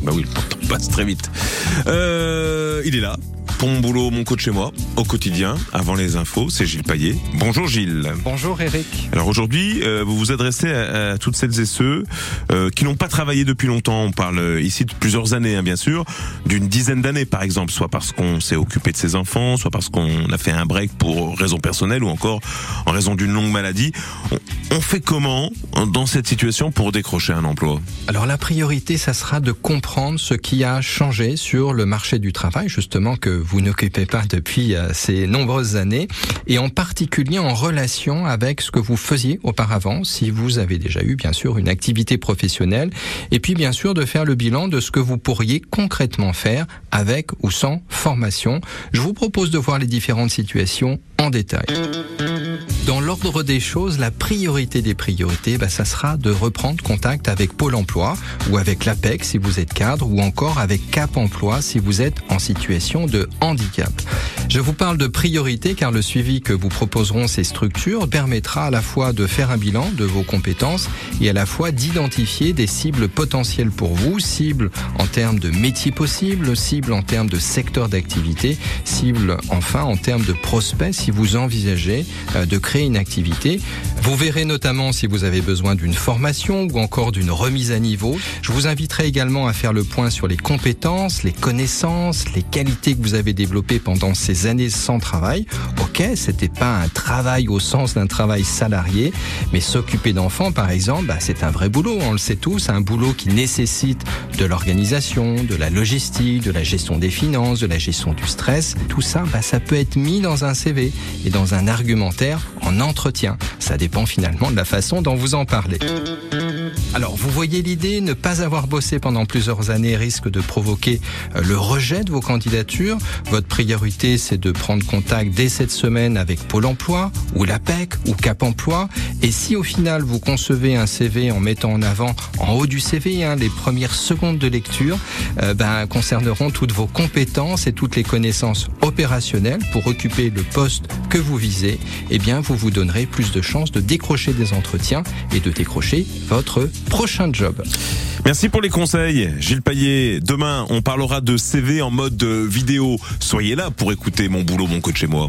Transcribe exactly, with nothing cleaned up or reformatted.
dimanche. Bah oui, le temps passe très vite. Euh, il est là. Pour mon boulot, mon coach et moi, au quotidien, avant les infos, c'est Gilles Payet. Bonjour Gilles. Bonjour Eric. Alors aujourd'hui, euh, vous vous adressez à, à toutes celles et ceux euh, qui n'ont pas travaillé depuis longtemps. On parle ici de plusieurs années, hein, bien sûr, d'une dizaine d'années par exemple, soit parce qu'on s'est occupé de ses enfants, soit parce qu'on a fait un break pour raison personnelle ou encore en raison d'une longue maladie. On, on fait comment dans cette situation pour décrocher un emploi? Alors la priorité, ça sera de comprendre ce qui a changé sur le marché du travail, justement, que vous vous n'occupez pas depuis ces nombreuses années, et en particulier en relation avec ce que vous faisiez auparavant, si vous avez déjà eu bien sûr une activité professionnelle, et puis bien sûr de faire le bilan de ce que vous pourriez concrètement faire avec ou sans formation. Je vous propose de voir les différentes situations en détail. Dans l'ordre des choses, la priorité des priorités, bah, ça sera de reprendre contact avec Pôle emploi ou avec l'A P E C si vous êtes cadre, ou encore avec Cap emploi si vous êtes en situation de handicap. Je vous parle de priorité car le suivi que vous proposeront ces structures permettra à la fois de faire un bilan de vos compétences et à la fois d'identifier des cibles potentielles pour vous, cibles en termes de métiers possibles, cibles en termes de secteur d'activité, cibles enfin en termes de prospects si vous envisagez de créer une activité. Vous verrez notamment si vous avez besoin d'une formation ou encore d'une remise à niveau. Je vous inviterai également à faire le point sur les compétences, les connaissances, les qualités que vous avez développées pendant ces années sans travail. Ok, c'était pas un travail au sens d'un travail salarié, mais s'occuper d'enfants, par exemple, bah, c'est un vrai boulot, on le sait tous, un boulot qui nécessite de l'organisation, de la logistique, de la gestion des finances, de la gestion du stress. Tout ça, bah, ça peut être mis dans un C V et dans un argumentaire en entretien. Ça dépend finalement de la façon dont vous en parlez. Alors, vous voyez l'idée, ne pas avoir bossé pendant plusieurs années risque de provoquer le rejet de vos candidatures. Votre priorité, c'est de prendre contact dès cette semaine avec Pôle emploi ou l'A P E C ou Cap emploi. Et si au final, vous concevez un C V en mettant en avant, en haut du C V, hein, les premières secondes de lecture, euh, ben, concerneront toutes vos compétences et toutes les connaissances opérationnelles pour occuper le poste que vous visez, eh bien, vous vous donnerez plus de chances de décrocher des entretiens et de décrocher votre prochain job. Merci pour les conseils, Gilles Payet. Demain, on parlera de C V en mode vidéo. Soyez là pour écouter Mon boulot, mon coach et moi.